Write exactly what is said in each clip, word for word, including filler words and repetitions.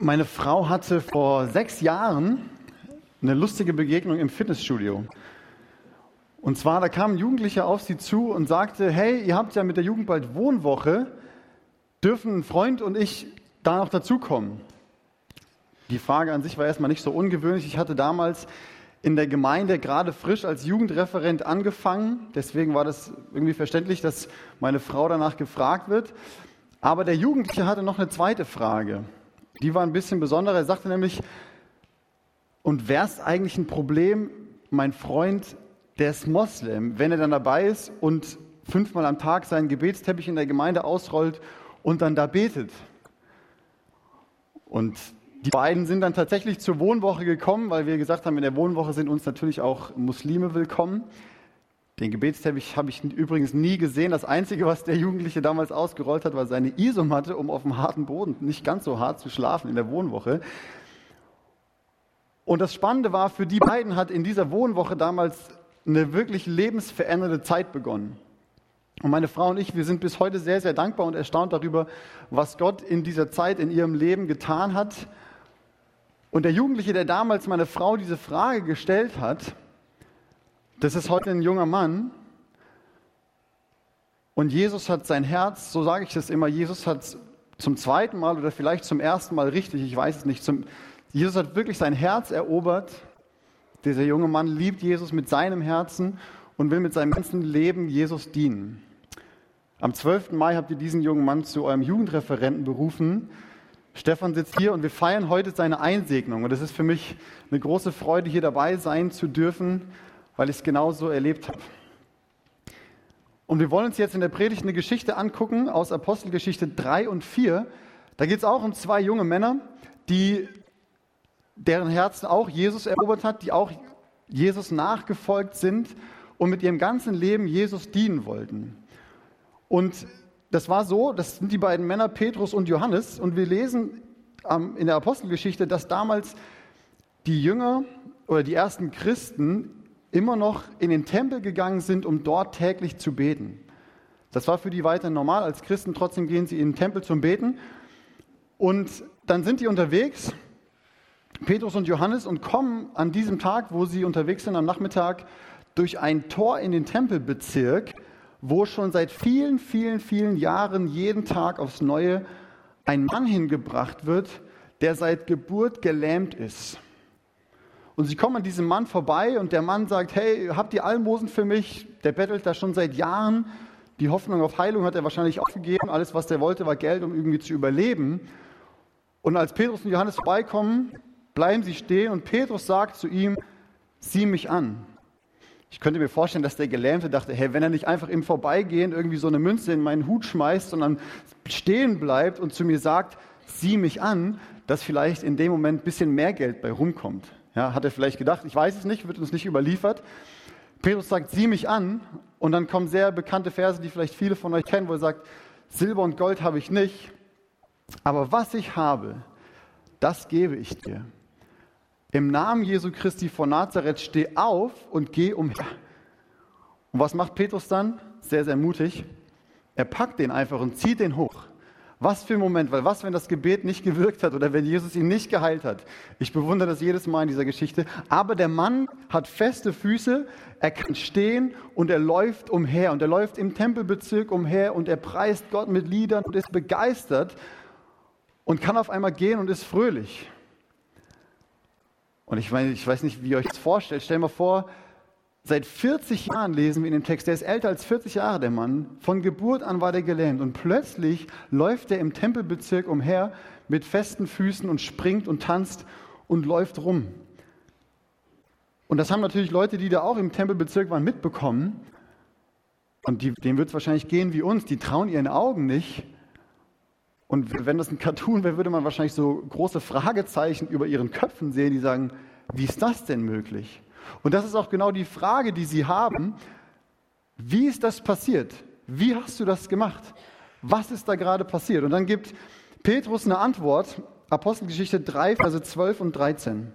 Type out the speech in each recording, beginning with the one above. Meine Frau hatte vor sechs Jahren eine lustige Begegnung im Fitnessstudio. Und zwar, da kam ein Jugendlicher auf sie zu und sagte, hey, ihr habt ja mit der Jugend bald Wohnwoche, dürfen ein Freund und ich da noch dazukommen? Die Frage an sich war erstmal nicht so ungewöhnlich. Ich hatte damals in der Gemeinde gerade frisch als Jugendreferent angefangen. Deswegen war das irgendwie verständlich, dass meine Frau danach gefragt wird. Aber der Jugendliche hatte noch eine zweite Frage. Die war ein bisschen besonderer. Er sagte nämlich, und wäre es eigentlich ein Problem, mein Freund, der ist Moslem, wenn er dann dabei ist und fünfmal am Tag seinen Gebetsteppich in der Gemeinde ausrollt und dann da betet? Und die beiden sind dann tatsächlich zur Wohnwoche gekommen, weil wir gesagt haben, in der Wohnwoche sind uns natürlich auch Muslime willkommen. Den Gebetsteppich habe ich übrigens nie gesehen. Das Einzige, was der Jugendliche damals ausgerollt hat, war seine Isomatte, um auf dem harten Boden nicht ganz so hart zu schlafen in der Wohnwoche. Und das Spannende war, für die beiden hat in dieser Wohnwoche damals eine wirklich lebensverändernde Zeit begonnen. Und meine Frau und ich, wir sind bis heute sehr, sehr dankbar und erstaunt darüber, was Gott in dieser Zeit in ihrem Leben getan hat. Und der Jugendliche, der damals meine Frau diese Frage gestellt hat, das ist heute ein junger Mann. Und Jesus hat sein Herz, so sage ich das immer, Jesus hat zum zweiten Mal oder vielleicht zum ersten Mal richtig, ich weiß es nicht, zum, Jesus hat wirklich sein Herz erobert. Dieser junge Mann liebt Jesus mit seinem Herzen und will mit seinem ganzen Leben Jesus dienen. Am zwölften Mai habt ihr diesen jungen Mann zu eurem Jugendreferenten berufen. Stefan sitzt hier und wir feiern heute seine Einsegnung. Und es ist für mich eine große Freude, hier dabei sein zu dürfen, weil ich es genauso erlebt habe. Und wir wollen uns jetzt in der Predigt eine Geschichte angucken aus Apostelgeschichte drei und vier. Da geht es auch um zwei junge Männer, die, deren Herzen auch Jesus erobert hat, die auch Jesus nachgefolgt sind und mit ihrem ganzen Leben Jesus dienen wollten. Und das war so, das sind die beiden Männer Petrus und Johannes. Und wir lesen in der Apostelgeschichte, dass damals die Jünger oder die ersten Christen immer noch in den Tempel gegangen sind, um dort täglich zu beten. Das war für die weiter normal. Als Christen trotzdem gehen sie in den Tempel zum Beten. Und dann sind die unterwegs, Petrus und Johannes, und kommen an diesem Tag, wo sie unterwegs sind, am Nachmittag, durch ein Tor in den Tempelbezirk, wo schon seit vielen, vielen, vielen Jahren jeden Tag aufs Neue ein Mann hingebracht wird, der seit Geburt gelähmt ist. Und sie kommen an diesem Mann vorbei und der Mann sagt, hey, habt ihr Almosen für mich? Der bettelt da schon seit Jahren. Die Hoffnung auf Heilung hat er wahrscheinlich aufgegeben. Alles, was der wollte, war Geld, um irgendwie zu überleben. Und als Petrus und Johannes vorbeikommen, bleiben sie stehen und Petrus sagt zu ihm, sieh mich an. Ich könnte mir vorstellen, dass der Gelähmte dachte, hey, wenn er nicht einfach im Vorbeigehen irgendwie so eine Münze in meinen Hut schmeißt, sondern stehen bleibt und zu mir sagt, sieh mich an, dass vielleicht in dem Moment ein bisschen mehr Geld bei rumkommt. Ja, hat er vielleicht gedacht, ich weiß es nicht, wird uns nicht überliefert. Petrus sagt, sieh mich an. Und dann kommen sehr bekannte Verse, die vielleicht viele von euch kennen, wo er sagt, Silber und Gold habe ich nicht, aber was ich habe, das gebe ich dir. Im Namen Jesu Christi von Nazareth, steh auf und geh umher. Und was macht Petrus dann? Sehr, sehr mutig. Er packt den einfach und zieht den hoch. Was für ein Moment, weil was, wenn das Gebet nicht gewirkt hat oder wenn Jesus ihn nicht geheilt hat? Ich bewundere das jedes Mal in dieser Geschichte. Aber der Mann hat feste Füße, er kann stehen und er läuft umher. Und er läuft im Tempelbezirk umher und er preist Gott mit Liedern und ist begeistert und kann auf einmal gehen und ist fröhlich. Und ich meine, ich weiß nicht, wie ihr euch das vorstellt. Stellt mal vor, seit vierzig Jahren lesen wir in dem Text, der ist älter als vierzig Jahre, der Mann. Von Geburt an war der gelähmt und plötzlich läuft er im Tempelbezirk umher mit festen Füßen und springt und tanzt und läuft rum. Und das haben natürlich Leute, die da auch im Tempelbezirk waren, mitbekommen. Und die, denen wird es wahrscheinlich gehen wie uns, die trauen ihren Augen nicht. Und wenn das ein Cartoon wäre, würde man wahrscheinlich so große Fragezeichen über ihren Köpfen sehen, die sagen, wie ist das denn möglich? Und das ist auch genau die Frage, die sie haben. Wie ist das passiert? Wie hast du das gemacht? Was ist da gerade passiert? Und dann gibt Petrus eine Antwort, Apostelgeschichte drei, Verse zwölf und dreizehn.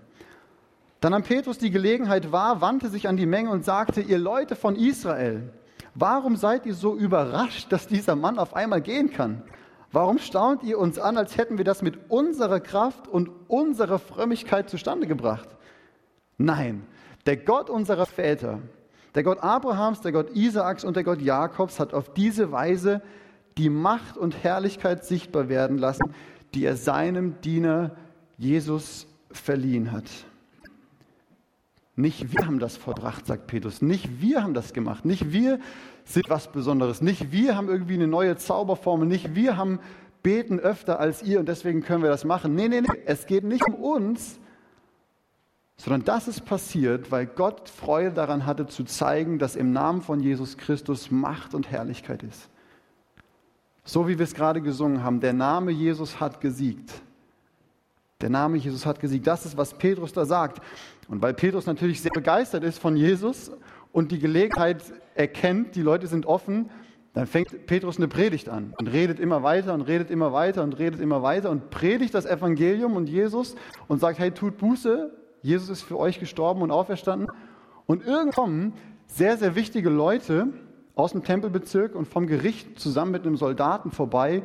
Dann nahm Petrus die Gelegenheit wahr, wandte sich an die Menge und sagte, ihr Leute von Israel, warum seid ihr so überrascht, dass dieser Mann auf einmal gehen kann? Warum staunt ihr uns an, als hätten wir das mit unserer Kraft und unserer Frömmigkeit zustande gebracht? Nein, der Gott unserer Väter, der Gott Abrahams, der Gott Isaaks und der Gott Jakobs hat auf diese Weise die Macht und Herrlichkeit sichtbar werden lassen, die er seinem Diener Jesus verliehen hat. Nicht wir haben das vollbracht, sagt Petrus. Nicht wir haben das gemacht. Nicht wir sind was Besonderes. Nicht wir haben irgendwie eine neue Zauberformel. Nicht wir haben beten öfter als ihr und deswegen können wir das machen. Nee, nee, nee. Es geht nicht um uns, sondern das ist passiert, weil Gott Freude daran hatte, zu zeigen, dass im Namen von Jesus Christus Macht und Herrlichkeit ist. So wie wir es gerade gesungen haben, der Name Jesus hat gesiegt. Der Name Jesus hat gesiegt. Das ist, was Petrus da sagt. Und weil Petrus natürlich sehr begeistert ist von Jesus und die Gelegenheit erkennt, die Leute sind offen, dann fängt Petrus eine Predigt an und redet immer weiter und redet immer weiter und redet immer weiter und predigt das Evangelium und Jesus und sagt, hey, tut Buße, Jesus ist für euch gestorben und auferstanden. Und irgendwann sehr, sehr wichtige Leute aus dem Tempelbezirk und vom Gericht zusammen mit einem Soldaten vorbei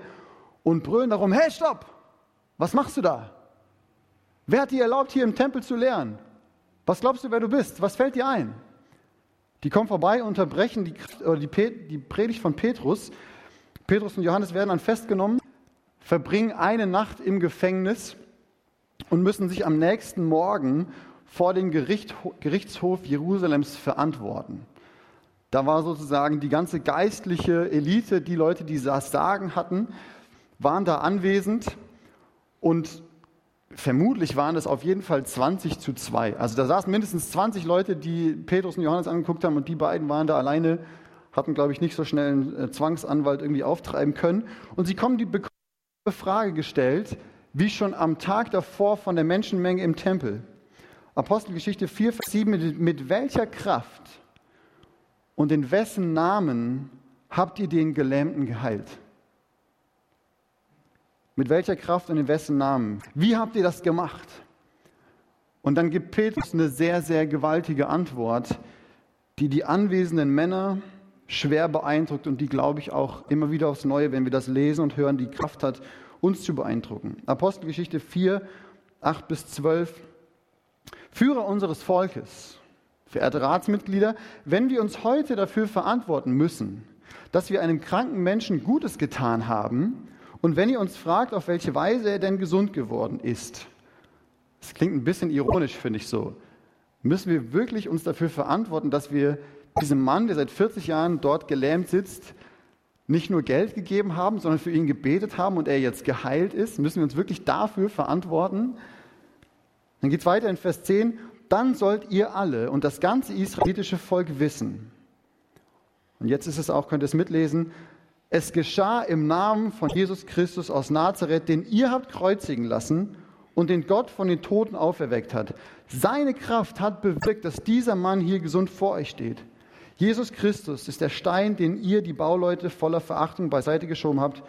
und brüllen darum, hey, stopp, was machst du da? Wer hat dir erlaubt, hier im Tempel zu lehren? Was glaubst du, wer du bist? Was fällt dir ein? Die kommen vorbei, unterbrechen die, oder die, die Predigt von Petrus. Petrus und Johannes werden dann festgenommen, verbringen eine Nacht im Gefängnis und müssen sich am nächsten Morgen vor dem Gericht, Gerichtshof Jerusalems verantworten. Da war sozusagen die ganze geistliche Elite, die Leute, die das Sagen hatten, waren da anwesend und vermutlich waren es auf jeden Fall zwanzig zu zwei. Also da saßen mindestens zwanzig Leute, die Petrus und Johannes angeguckt haben und die beiden waren da alleine, hatten, glaube ich, nicht so schnell einen Zwangsanwalt irgendwie auftreiben können. Und sie kommen die Frage gestellt, wie schon am Tag davor von der Menschenmenge im Tempel. Apostelgeschichte vier, Vers sieben, mit, mit welcher Kraft und in wessen Namen habt ihr den Gelähmten geheilt? Mit welcher Kraft und in wessen Namen? Wie habt ihr das gemacht? Und dann gibt Petrus eine sehr, sehr gewaltige Antwort, die die anwesenden Männer schwer beeindruckt und die, glaube ich, auch immer wieder aufs Neue, wenn wir das lesen und hören, die Kraft hat, uns zu beeindrucken. Apostelgeschichte vier, acht bis zwölf. Führer unseres Volkes, verehrte Ratsmitglieder, wenn wir uns heute dafür verantworten müssen, dass wir einem kranken Menschen Gutes getan haben und wenn ihr uns fragt, auf welche Weise er denn gesund geworden ist, das klingt ein bisschen ironisch, finde ich so, müssen wir wirklich uns dafür verantworten, dass wir diesem Mann, der seit vierzig Jahren dort gelähmt sitzt, nicht nur Geld gegeben haben, sondern für ihn gebetet haben und er jetzt geheilt ist, müssen wir uns wirklich dafür verantworten. Dann geht es weiter in Vers zehn. Dann sollt ihr alle und das ganze israelitische Volk wissen. Und jetzt ist es auch, könnt ihr es mitlesen, es geschah im Namen von Jesus Christus aus Nazareth, den ihr habt kreuzigen lassen und den Gott von den Toten auferweckt hat. Seine Kraft hat bewirkt, dass dieser Mann hier gesund vor euch steht. Jesus Christus ist der Stein, den ihr, die Bauleute, voller Verachtung beiseite geschoben habt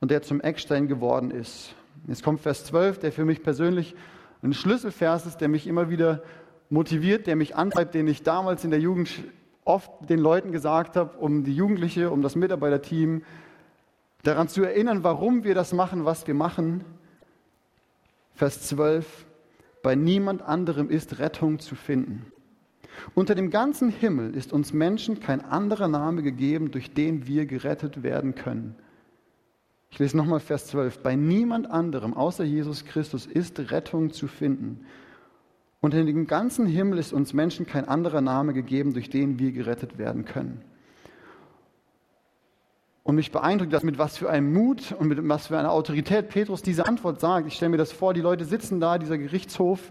und der zum Eckstein geworden ist. Jetzt kommt Vers zwölf, der für mich persönlich ein Schlüsselvers ist, der mich immer wieder motiviert, der mich antreibt, den ich damals in der Jugend oft den Leuten gesagt habe, um die Jugendliche, um das Mitarbeiterteam, daran zu erinnern, warum wir das machen, was wir machen. Vers zwölf, bei niemand anderem ist Rettung zu finden. Unter dem ganzen Himmel ist uns Menschen kein anderer Name gegeben, durch den wir gerettet werden können. Ich lese nochmal Vers zwölf. Bei niemand anderem außer Jesus Christus ist Rettung zu finden. Unter dem ganzen Himmel ist uns Menschen kein anderer Name gegeben, durch den wir gerettet werden können. Und mich beeindruckt das, mit was für einem Mut und mit was für einer Autorität Petrus diese Antwort sagt. Ich stelle mir das vor, die Leute sitzen da, dieser Gerichtshof,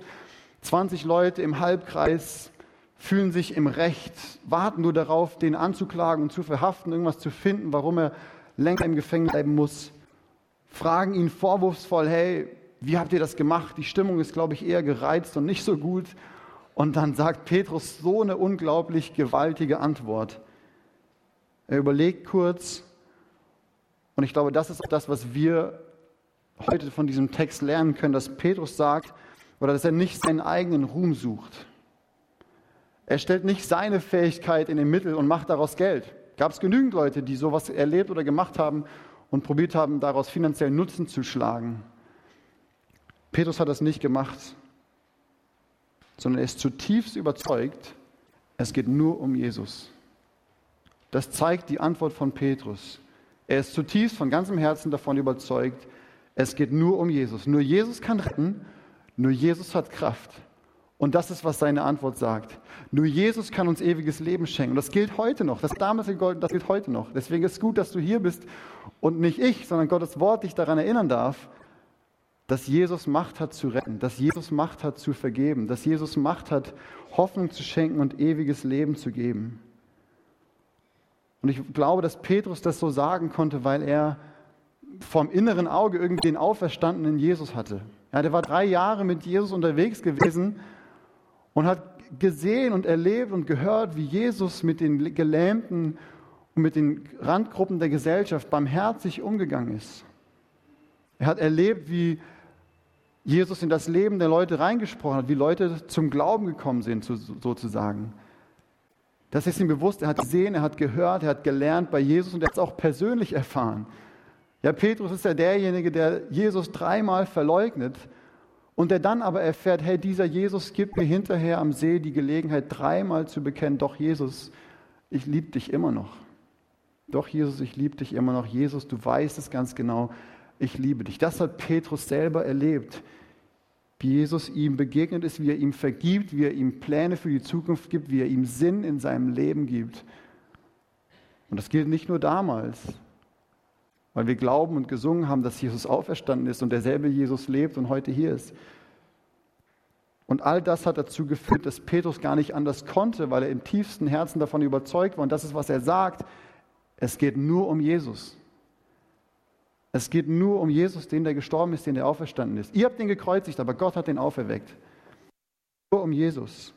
zwanzig Leute im Halbkreis, fühlen sich im Recht, warten nur darauf, den anzuklagen und zu verhaften, irgendwas zu finden, warum er länger im Gefängnis bleiben muss, fragen ihn vorwurfsvoll, hey, wie habt ihr das gemacht? Die Stimmung ist, glaube ich, eher gereizt und nicht so gut. Und dann sagt Petrus so eine unglaublich gewaltige Antwort. Er überlegt kurz und ich glaube, das ist auch das, was wir heute von diesem Text lernen können, dass Petrus sagt, oder dass er nicht seinen eigenen Ruhm sucht. Er stellt nicht seine Fähigkeit in den Mittel und macht daraus Geld. Gab es genügend Leute, die sowas erlebt oder gemacht haben und probiert haben, daraus finanziellen Nutzen zu schlagen. Petrus hat das nicht gemacht, sondern er ist zutiefst überzeugt, es geht nur um Jesus. Das zeigt die Antwort von Petrus. Er ist zutiefst von ganzem Herzen davon überzeugt, es geht nur um Jesus. Nur Jesus kann retten, nur Jesus hat Kraft. Und das ist, was seine Antwort sagt. Nur Jesus kann uns ewiges Leben schenken. Und das gilt heute noch. Das damals gegolten, das gilt heute noch. Deswegen ist es gut, dass du hier bist und nicht ich, sondern Gottes Wort dich daran erinnern darf, dass Jesus Macht hat zu retten, dass Jesus Macht hat zu vergeben, dass Jesus Macht hat, Hoffnung zu schenken und ewiges Leben zu geben. Und ich glaube, dass Petrus das so sagen konnte, weil er vom inneren Auge irgendwie den auferstandenen Jesus hatte. Ja, der war drei Jahre mit Jesus unterwegs gewesen und hat gesehen und erlebt und gehört, wie Jesus mit den Gelähmten und mit den Randgruppen der Gesellschaft barmherzig umgegangen ist. Er hat erlebt, wie Jesus in das Leben der Leute reingesprochen hat, wie Leute zum Glauben gekommen sind, sozusagen. Das ist ihm bewusst, er hat gesehen, er hat gehört, er hat gelernt bei Jesus und er hat es auch persönlich erfahren. Ja, Petrus ist ja derjenige, der Jesus dreimal verleugnet und der dann aber erfährt, hey, dieser Jesus gibt mir hinterher am See die Gelegenheit, dreimal zu bekennen, doch Jesus, ich liebe dich immer noch. Doch Jesus, ich liebe dich immer noch. Jesus, du weißt es ganz genau, ich liebe dich. Das hat Petrus selber erlebt, wie Jesus ihm begegnet ist, wie er ihm vergibt, wie er ihm Pläne für die Zukunft gibt, wie er ihm Sinn in seinem Leben gibt. Und das gilt nicht nur damals, weil wir glauben und gesungen haben, dass Jesus auferstanden ist und derselbe Jesus lebt und heute hier ist. Und all das hat dazu geführt, dass Petrus gar nicht anders konnte, weil er im tiefsten Herzen davon überzeugt war. Und das ist, was er sagt, es geht nur um Jesus. Es geht nur um Jesus, den der gestorben ist, den der auferstanden ist. Ihr habt den gekreuzigt, aber Gott hat den auferweckt. Nur um Jesus.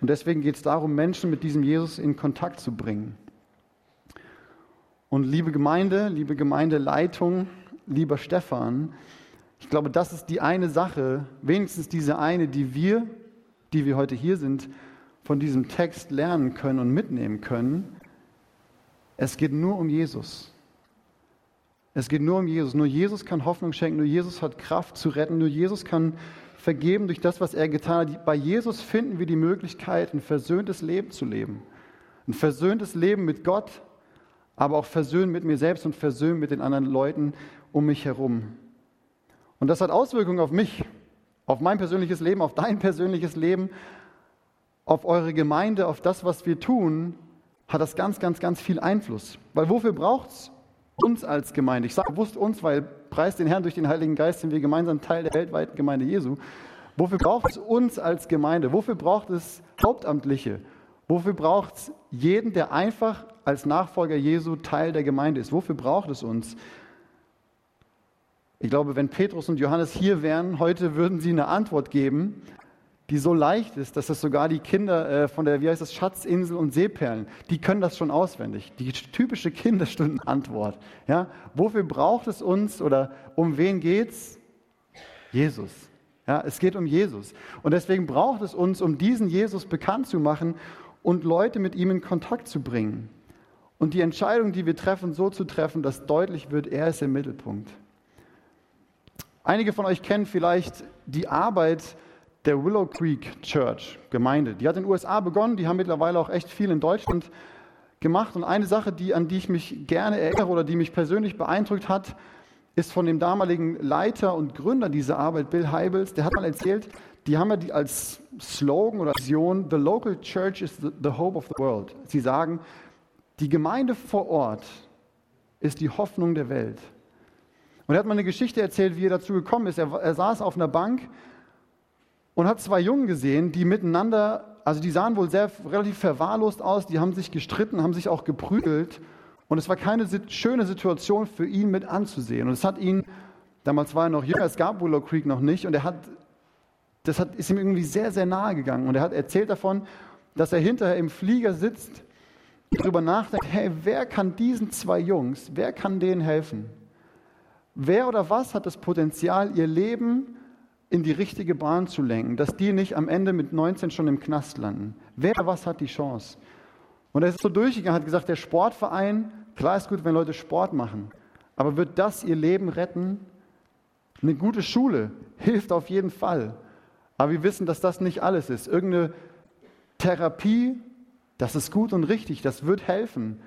Und deswegen geht es darum, Menschen mit diesem Jesus in Kontakt zu bringen. Und liebe Gemeinde, liebe Gemeindeleitung, lieber Stefan, ich glaube, das ist die eine Sache, wenigstens diese eine, die wir, die wir heute hier sind, von diesem Text lernen können und mitnehmen können. Es geht nur um Jesus. Es geht nur um Jesus. Nur Jesus kann Hoffnung schenken, nur Jesus hat Kraft zu retten, nur Jesus kann vergeben durch das, was er getan hat. Bei Jesus finden wir die Möglichkeit, ein versöhntes Leben zu leben. Ein versöhntes Leben mit Gott, aber auch versöhnen mit mir selbst und versöhnen mit den anderen Leuten um mich herum. Und das hat Auswirkungen auf mich, auf mein persönliches Leben, auf dein persönliches Leben, auf eure Gemeinde, auf das, was wir tun, hat das ganz, ganz, ganz viel Einfluss. Weil wofür braucht es uns als Gemeinde? Ich sage bewusst uns, weil preis den Herrn durch den Heiligen Geist sind wir gemeinsam Teil der weltweiten Gemeinde Jesu. Wofür braucht es uns als Gemeinde? Wofür braucht es Hauptamtliche? Wofür braucht es jeden, der einfach als Nachfolger Jesu Teil der Gemeinde ist? Wofür braucht es uns? Ich glaube, wenn Petrus und Johannes hier wären, heute würden sie eine Antwort geben, die so leicht ist, dass das sogar die Kinder von der, wie heißt das, Schatzinsel und Seeperlen, die können das schon auswendig. Die typische Kinderstundenantwort. Ja? Wofür braucht es uns oder um wen geht's? Jesus. Ja, es geht um Jesus. Und deswegen braucht es uns, um diesen Jesus bekannt zu machen und Leute mit ihm in Kontakt zu bringen. Und die Entscheidung, die wir treffen, so zu treffen, dass deutlich wird, er ist im Mittelpunkt. Einige von euch kennen vielleicht die Arbeit der Willow Creek Church, Gemeinde. Die hat in den U S A begonnen, die haben mittlerweile auch echt viel in Deutschland gemacht. Und eine Sache, die, an die ich mich gerne erinnere oder die mich persönlich beeindruckt hat, ist von dem damaligen Leiter und Gründer dieser Arbeit, Bill Hybels. Der hat mal erzählt, die haben ja als Slogan oder Vision, the local church is the hope of the world. Sie sagen, die Gemeinde vor Ort ist die Hoffnung der Welt. Und er hat mal eine Geschichte erzählt, wie er dazu gekommen ist. Er, er saß auf einer Bank und hat zwei Jungen gesehen, die miteinander, also die sahen wohl sehr relativ verwahrlost aus, die haben sich gestritten, haben sich auch geprügelt. Und es war keine schöne Situation für ihn mit anzusehen. Und es hat ihn, damals war er noch jünger, es gab Willow Creek noch nicht, und er hat Das hat, ist ihm irgendwie sehr, sehr nahe gegangen. Und er hat erzählt davon, dass er hinterher im Flieger sitzt und darüber nachdenkt, hey, wer kann diesen zwei Jungs, wer kann denen helfen? Wer oder was hat das Potenzial, ihr Leben in die richtige Bahn zu lenken, dass die nicht am Ende mit neunzehn schon im Knast landen? Wer oder was hat die Chance? Und er ist so durchgegangen, hat gesagt, der Sportverein, Klar ist gut, wenn Leute Sport machen, aber wird das ihr Leben retten? Eine gute Schule hilft auf jeden Fall. Aber wir wissen, dass das nicht alles ist. Irgendeine Therapie, das ist gut und richtig, das wird helfen.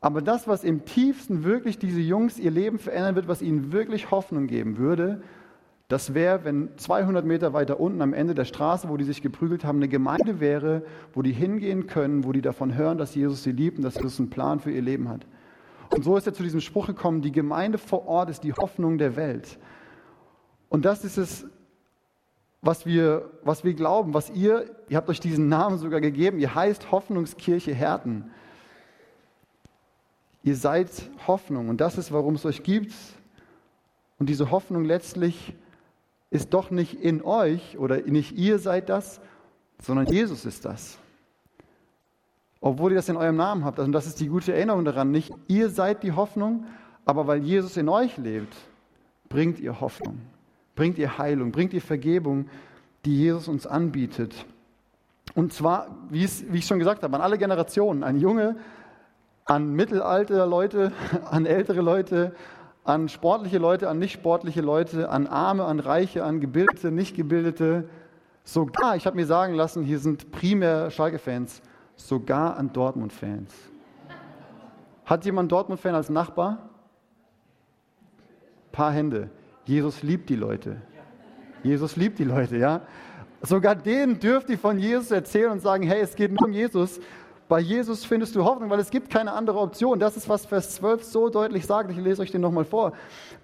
Aber das, was im tiefsten wirklich diese Jungs ihr Leben verändern wird, was ihnen wirklich Hoffnung geben würde, das wäre, wenn zweihundert Meter weiter unten am Ende der Straße, wo die sich geprügelt haben, eine Gemeinde wäre, wo die hingehen können, wo die davon hören, dass Jesus sie liebt und dass Jesus einen Plan für ihr Leben hat. Und so ist er zu diesem Spruch gekommen, die Gemeinde vor Ort ist die Hoffnung der Welt. Und das ist es, was wir, was wir glauben, was ihr, ihr habt euch diesen Namen sogar gegeben, ihr heißt Hoffnungskirche Herten. Ihr seid Hoffnung und das ist, warum es euch gibt. Und diese Hoffnung letztlich ist doch nicht in euch oder nicht ihr seid das, sondern Jesus ist das. Obwohl ihr das in eurem Namen habt. Also das ist die gute Erinnerung daran. Nicht ihr seid die Hoffnung, aber weil Jesus in euch lebt, bringt ihr Hoffnung, bringt ihr Heilung, bringt ihr Vergebung, die Jesus uns anbietet. Und zwar, wie ich schon gesagt habe, an alle Generationen, an junge, an mittelalte Leute, an ältere Leute, an sportliche Leute, an nicht sportliche Leute, an Arme, an Reiche, an Gebildete, nicht Gebildete. Sogar, ich habe mir sagen lassen, hier sind primär Schalke-Fans, sogar an Dortmund-Fans. Hat jemand Dortmund-Fan als Nachbar? Paar Hände. Jesus liebt die Leute. Jesus liebt die Leute, ja. Sogar denen dürft ihr von Jesus erzählen und sagen, hey, es geht nur um Jesus. Bei Jesus findest du Hoffnung, weil es gibt keine andere Option. Das ist, was Vers zwölf so deutlich sagt. Ich lese euch den nochmal vor.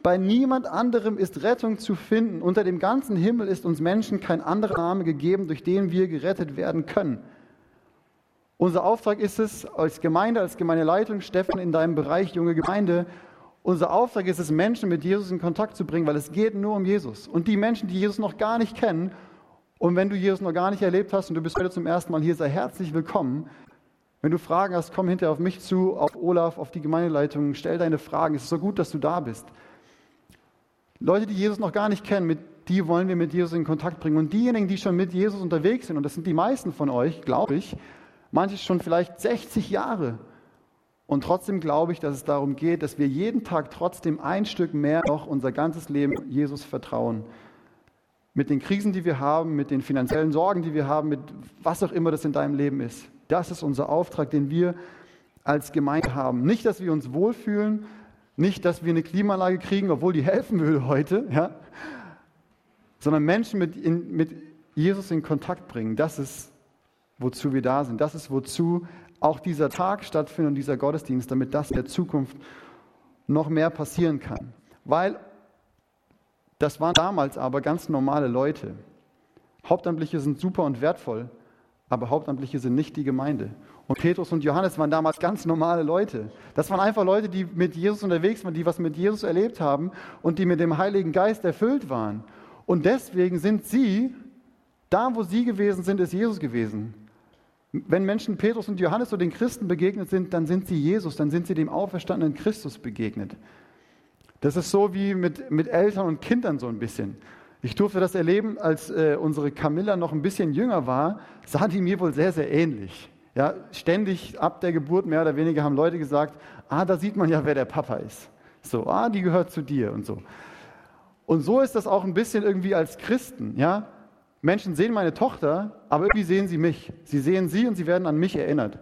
Bei niemand anderem ist Rettung zu finden. Unter dem ganzen Himmel ist uns Menschen kein anderer Name gegeben, durch den wir gerettet werden können. Unser Auftrag ist es, als Gemeinde, als Gemeindeleitung, Steffen, in deinem Bereich, junge Gemeinde, unser Auftrag ist es, Menschen mit Jesus in Kontakt zu bringen, weil es geht nur um Jesus. Und die Menschen, die Jesus noch gar nicht kennen, und wenn du Jesus noch gar nicht erlebt hast und du bist heute zum ersten Mal hier, sei herzlich willkommen. Wenn du Fragen hast, komm hinterher auf mich zu, auf Olaf, auf die Gemeindeleitung, stell deine Fragen. Es ist so gut, dass du da bist. Leute, die Jesus noch gar nicht kennen, mit, die wollen wir mit Jesus in Kontakt bringen. Und diejenigen, die schon mit Jesus unterwegs sind, und das sind die meisten von euch, glaube ich, manche schon vielleicht sechzig Jahre. Und trotzdem glaube ich, dass es darum geht, dass wir jeden Tag trotzdem ein Stück mehr noch unser ganzes Leben Jesus vertrauen. Mit den Krisen, die wir haben, mit den finanziellen Sorgen, die wir haben, mit was auch immer das in deinem Leben ist. Das ist unser Auftrag, den wir als Gemeinde haben. Nicht, dass wir uns wohlfühlen, nicht, dass wir eine Klimaanlage kriegen, obwohl die helfen würde heute, ja? Sondern Menschen mit, in, mit Jesus in Kontakt bringen. Das ist, wozu wir da sind. Das ist, wozu auch dieser Tag stattfindet und dieser Gottesdienst, damit das in der Zukunft noch mehr passieren kann. Weil das waren damals aber ganz normale Leute. Hauptamtliche sind super und wertvoll. Aber Hauptamtliche sind nicht die Gemeinde. Und Petrus und Johannes waren damals ganz normale Leute. Das waren einfach Leute, die mit Jesus unterwegs waren, die was mit Jesus erlebt haben und die mit dem Heiligen Geist erfüllt waren. Und deswegen sind sie, da wo sie gewesen sind, ist Jesus gewesen. Wenn Menschen Petrus und Johannes oder den Christen begegnet sind, dann sind sie Jesus, dann sind sie dem auferstandenen Christus begegnet. Das ist so wie mit, mit Eltern und Kindern so ein bisschen. Ich durfte das erleben, als äh, unsere Camilla noch ein bisschen jünger war, sah die mir wohl sehr, sehr ähnlich. Ja, ständig ab der Geburt mehr oder weniger haben Leute gesagt, ah, da sieht man ja, wer der Papa ist. So, ah, die gehört zu dir und so. Und so ist das auch ein bisschen irgendwie als Christen. Ja? Menschen sehen meine Tochter, aber irgendwie sehen sie mich. Sie sehen sie und sie werden an mich erinnert.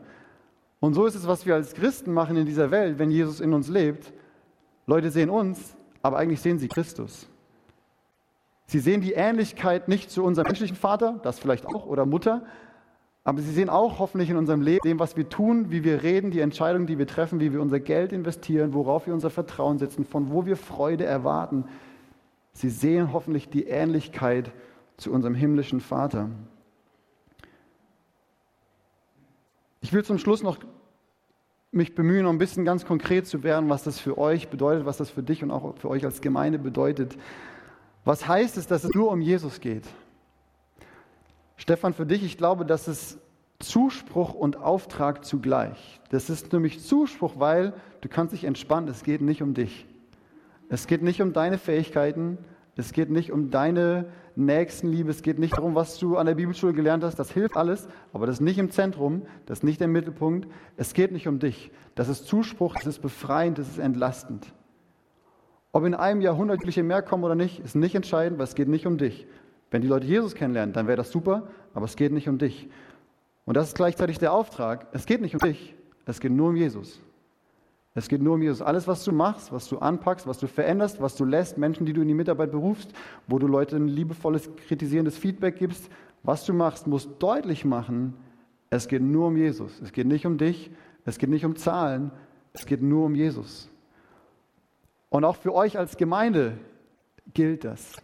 Und so ist es, was wir als Christen machen in dieser Welt, wenn Jesus in uns lebt. Leute sehen uns, aber eigentlich sehen sie Christus. Sie sehen die Ähnlichkeit nicht zu unserem menschlichen Vater, das vielleicht auch, oder Mutter, aber sie sehen auch hoffentlich in unserem Leben, dem, was wir tun, wie wir reden, die Entscheidungen, die wir treffen, wie wir unser Geld investieren, worauf wir unser Vertrauen setzen, von wo wir Freude erwarten. Sie sehen hoffentlich die Ähnlichkeit zu unserem himmlischen Vater. Ich will zum Schluss noch mich bemühen, noch ein bisschen ganz konkret zu werden, was das für euch bedeutet, was das für dich und auch für euch als Gemeinde bedeutet. Was heißt es, dass es nur um Jesus geht? Stefan, für dich, ich glaube, das ist Zuspruch und Auftrag zugleich. Das ist nämlich Zuspruch, weil du kannst dich entspannen, es geht nicht um dich. Es geht nicht um deine Fähigkeiten, es geht nicht um deine, Nächstenliebe. Es geht nicht darum, was du an der Bibelschule gelernt hast. Das hilft alles, aber das ist nicht im Zentrum, das ist nicht im Mittelpunkt. Es geht nicht um dich. Das ist Zuspruch, das ist befreiend, das ist entlastend. Ob in einem Jahr hundert Gleiche mehr kommen oder nicht, ist nicht entscheidend, weil es geht nicht um dich. Wenn die Leute Jesus kennenlernen, dann wäre das super, aber es geht nicht um dich. Und das ist gleichzeitig der Auftrag. Es geht nicht um dich, es geht nur um Jesus. Es geht nur um Jesus. Alles, was du machst, was du anpackst, was du veränderst, was du lässt, Menschen, die du in die Mitarbeit berufst, wo du Leute ein liebevolles, kritisierendes Feedback gibst, was du machst, musst deutlich machen, es geht nur um Jesus. Es geht nicht um dich, es geht nicht um Zahlen, es geht nur um Jesus. Und auch für euch als Gemeinde gilt das.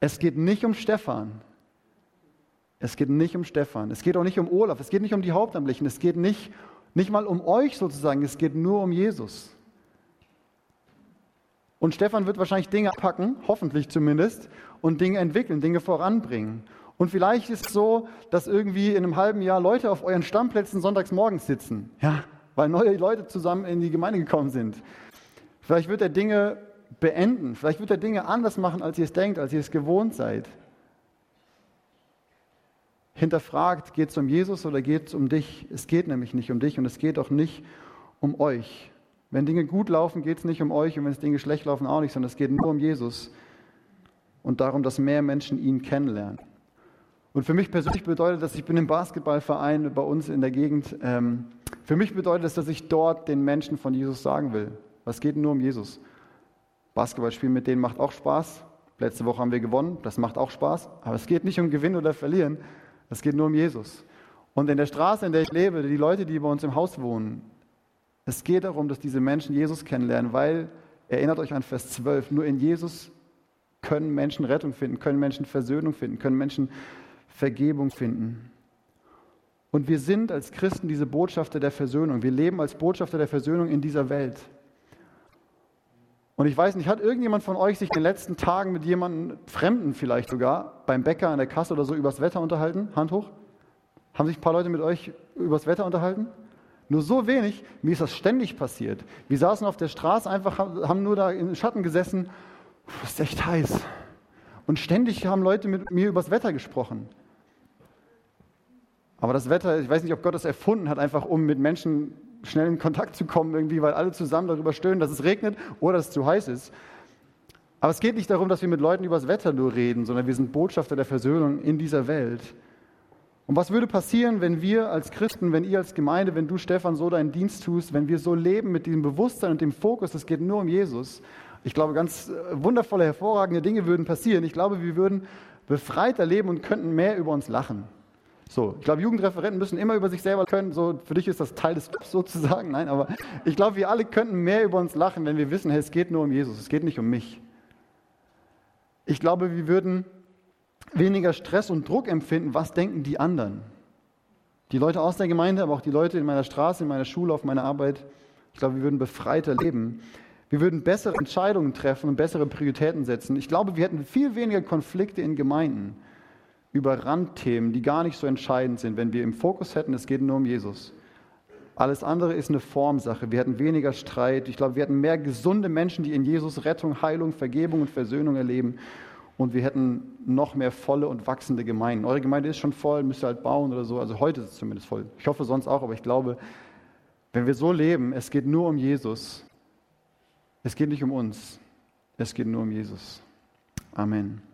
Es geht nicht um Stefan. Es geht nicht um Stefan. Es geht auch nicht um Olaf. Es geht nicht um die Hauptamtlichen. Es geht nicht Nicht mal um euch sozusagen, es geht nur um Jesus. Und Stefan wird wahrscheinlich Dinge packen, hoffentlich zumindest, und Dinge entwickeln, Dinge voranbringen. Und vielleicht ist es so, dass irgendwie in einem halben Jahr Leute auf euren Stammplätzen sonntags morgens sitzen, ja, weil neue Leute zusammen in die Gemeinde gekommen sind. Vielleicht wird er Dinge beenden, vielleicht wird er Dinge anders machen, als ihr es denkt, als ihr es gewohnt seid. Hinterfragt, geht es um Jesus oder geht es um dich? Es geht nämlich nicht um dich und es geht auch nicht um euch. Wenn Dinge gut laufen, geht es nicht um euch und wenn es Dinge schlecht laufen, auch nicht, sondern es geht nur um Jesus und darum, dass mehr Menschen ihn kennenlernen. Und für mich persönlich bedeutet das, ich bin im Basketballverein bei uns in der Gegend, ähm, für mich bedeutet das, dass ich dort den Menschen von Jesus sagen will. Es geht nur um Jesus. Basketballspielen mit denen macht auch Spaß. Letzte Woche haben wir gewonnen, das macht auch Spaß. Aber es geht nicht um Gewinnen oder Verlieren. Es geht nur um Jesus. Und in der Straße, in der ich lebe, die Leute, die bei uns im Haus wohnen, es geht darum, dass diese Menschen Jesus kennenlernen, weil, erinnert euch an Vers zwölf, nur in Jesus können Menschen Rettung finden, können Menschen Versöhnung finden, können Menschen Vergebung finden. Und wir sind als Christen diese Botschafter der Versöhnung. Wir leben als Botschafter der Versöhnung in dieser Welt. Und ich weiß nicht, hat irgendjemand von euch sich in den letzten Tagen mit jemandem, Fremden vielleicht sogar, beim Bäcker an der Kasse oder so, übers Wetter unterhalten? Hand hoch. Haben sich ein paar Leute mit euch übers Wetter unterhalten? Nur so wenig, mir ist das ständig passiert. Wir saßen auf der Straße einfach, haben nur da im Schatten gesessen. Es ist echt heiß. Und ständig haben Leute mit mir übers Wetter gesprochen. Aber das Wetter, ich weiß nicht, ob Gott das erfunden hat, einfach um mit Menschen schnell in Kontakt zu kommen, irgendwie, weil alle zusammen darüber stöhnen, dass es regnet oder dass es zu heiß ist. Aber es geht nicht darum, dass wir mit Leuten über das Wetter nur reden, sondern wir sind Botschafter der Versöhnung in dieser Welt. Und was würde passieren, wenn wir als Christen, wenn ihr als Gemeinde, wenn du, Stefan, so deinen Dienst tust, wenn wir so leben mit diesem Bewusstsein und dem Fokus, es geht nur um Jesus? Ich glaube, ganz wundervolle, hervorragende Dinge würden passieren. Ich glaube, wir würden befreiter leben und könnten mehr über uns lachen. So, ich glaube, Jugendreferenten müssen immer über sich selber können. So, für dich ist das Teil des Jobs sozusagen. Nein, aber ich glaube, wir alle könnten mehr über uns lachen, wenn wir wissen, hey, es geht nur um Jesus, es geht nicht um mich. Ich glaube, wir würden weniger Stress und Druck empfinden. Was denken die anderen? Die Leute aus der Gemeinde, aber auch die Leute in meiner Straße, in meiner Schule, auf meiner Arbeit. Ich glaube, wir würden befreiter leben. Wir würden bessere Entscheidungen treffen und bessere Prioritäten setzen. Ich glaube, wir hätten viel weniger Konflikte in Gemeinden über Randthemen, die gar nicht so entscheidend sind, wenn wir im Fokus hätten, es geht nur um Jesus. Alles andere ist eine Formsache. Wir hätten weniger Streit. Ich glaube, wir hätten mehr gesunde Menschen, die in Jesus Rettung, Heilung, Vergebung und Versöhnung erleben. Und wir hätten noch mehr volle und wachsende Gemeinden. Eure Gemeinde ist schon voll, müsst ihr halt bauen oder so. Also heute ist es zumindest voll. Ich hoffe sonst auch, aber ich glaube, wenn wir so leben, es geht nur um Jesus. Es geht nicht um uns. Es geht nur um Jesus. Amen.